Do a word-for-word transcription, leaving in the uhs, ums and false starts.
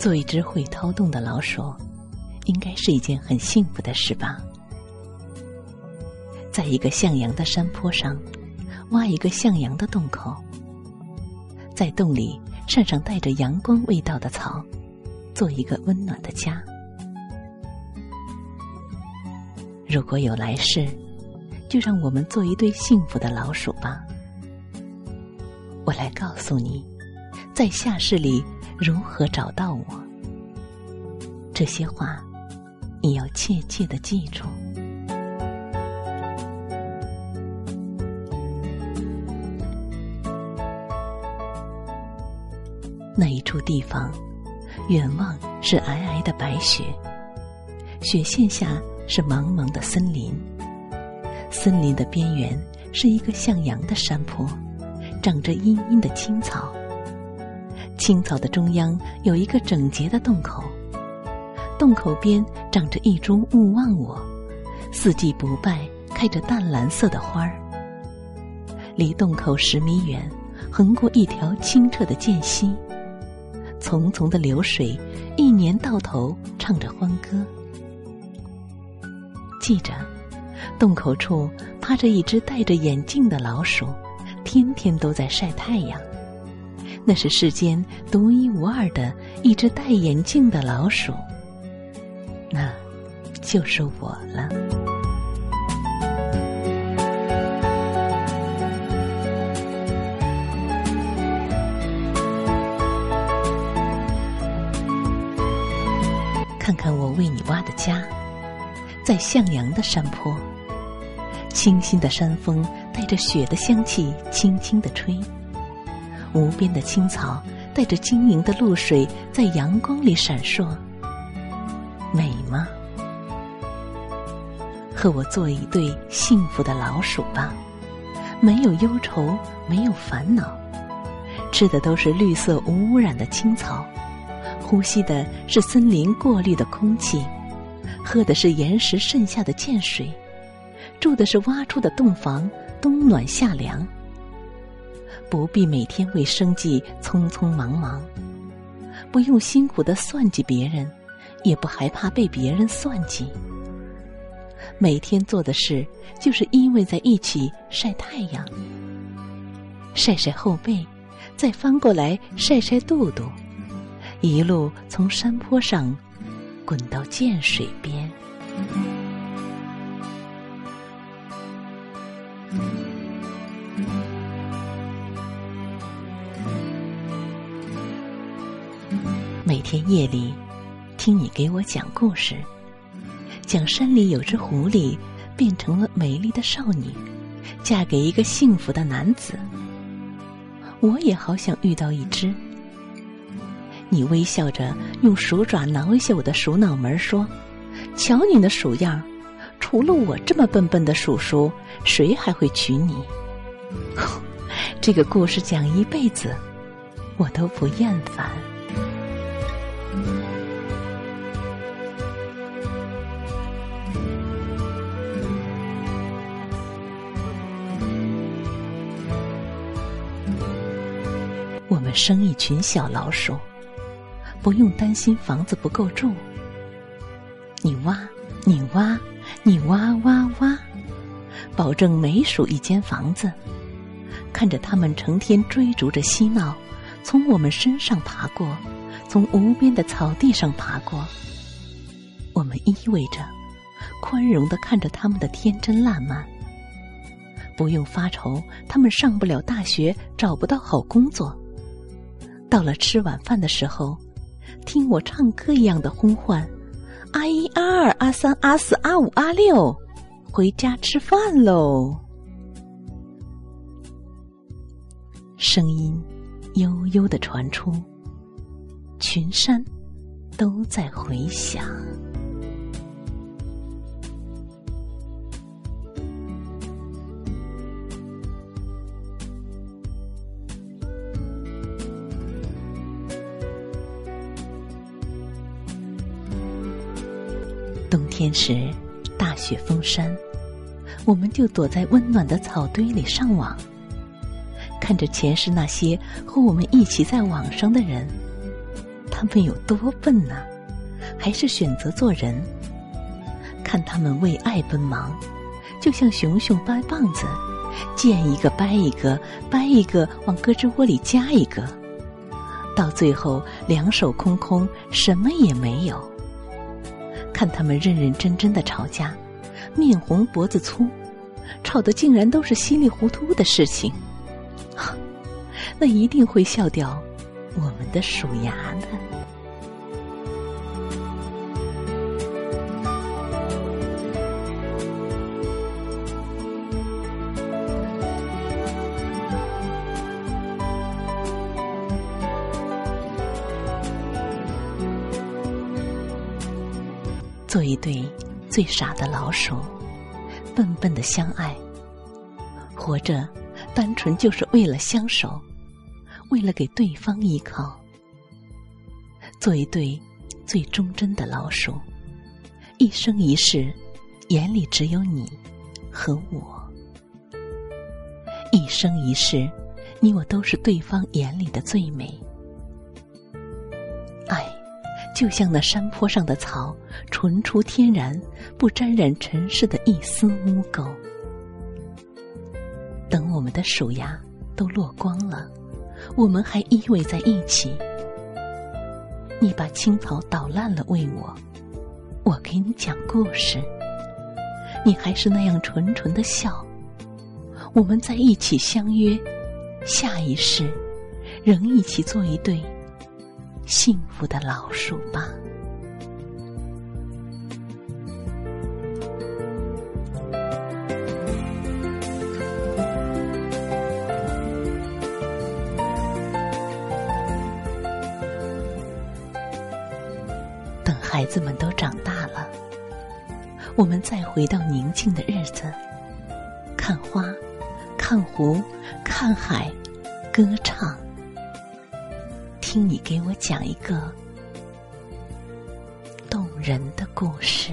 做一只会掏洞的老鼠，应该是一件很幸福的事吧。在一个向阳的山坡上，挖一个向阳的洞口，在洞里扇上带着阳光味道的草，做一个温暖的家。如果有来世，就让我们做一对幸福的老鼠吧。我来告诉你，在下世里如何找到我。这些话，你要切切地记住。那一处地方，远望是皑皑的白雪，雪线下是茫茫的森林，森林的边缘是一个向阳的山坡，长着阴阴的青草，青草的中央有一个整洁的洞口，洞口边长着一株勿忘我，四季不败，开着淡蓝色的花儿。离洞口十米远，横过一条清澈的涧溪，淙淙的流水一年到头唱着欢歌。记着，洞口处趴着一只戴着眼镜的老鼠，天天都在晒太阳。那是世间独一无二的一只戴眼镜的老鼠，那就是我了。看看我为你挖的家，在向阳的山坡，清新的山风带着雪的香气轻轻地吹，无边的青草带着晶莹的露水在阳光里闪烁，美吗？和我做一对幸福的老鼠吧，没有忧愁，没有烦恼，吃的都是绿色无污染的青草，呼吸的是森林过滤的空气，喝的是岩石渗下的涧水，住的是挖出的洞房，冬暖夏凉，不必每天为生计匆匆忙忙，不用辛苦地算计别人，也不害怕被别人算计。每天做的事就是依偎在一起晒太阳，晒晒后背，再翻过来晒晒肚肚，一路从山坡上滚到涧水边。每天夜里听你给我讲故事，讲山里有只狐狸变成了美丽的少女，嫁给一个幸福的男子。我也好想遇到一只。你微笑着用鼠爪挠一下我的鼠脑门说，瞧你的鼠样，除了我这么笨笨的鼠叔，谁还会娶你？这个故事讲一辈子我都不厌烦。我们生一群小老鼠，不用担心房子不够住，你挖你挖你挖挖挖，保证每数一间房子，看着他们成天追逐着嬉闹，从我们身上爬过，从无边的草地上爬过，我们依偎着宽容地看着他们的天真烂漫，不用发愁他们上不了大学，找不到好工作。到了吃晚饭的时候，听我唱歌一样的呼唤，阿一阿二阿三阿四阿五阿六，回家吃饭喽。声音悠悠地传出，群山都在回响。冬天时大雪封山，我们就躲在温暖的草堆里上网，看着前世那些和我们一起在网上的人，他们有多笨呢、啊？还是选择做人。看他们为爱奔忙，就像熊熊掰棒子，见一个掰一个，掰一个往胳肢窝里夹一个，到最后两手空空，什么也没有。看他们认认真真的吵架，面红脖子粗，吵得竟然都是稀里糊涂的事情，啊、那一定会笑掉我们的鼠牙的。做一对最傻的老鼠，笨笨的相爱。活着单纯就是为了相守，为了给对方依靠。做一对最忠贞的老鼠，一生一世眼里只有你和我。一生一世，你我都是对方眼里的最美。爱就像那山坡上的草，纯出天然，不沾染尘世的一丝污垢。等我们的鼠牙都落光了，我们还依偎在一起。你把青草捣烂了喂我，我给你讲故事。你还是那样纯纯的笑，我们在一起相约，下一世仍一起做一对幸福的老鼠吧。等孩子们都长大了，我们再回到宁静的日子，看花，看湖，看海，歌唱。听你给我讲一个动人的故事。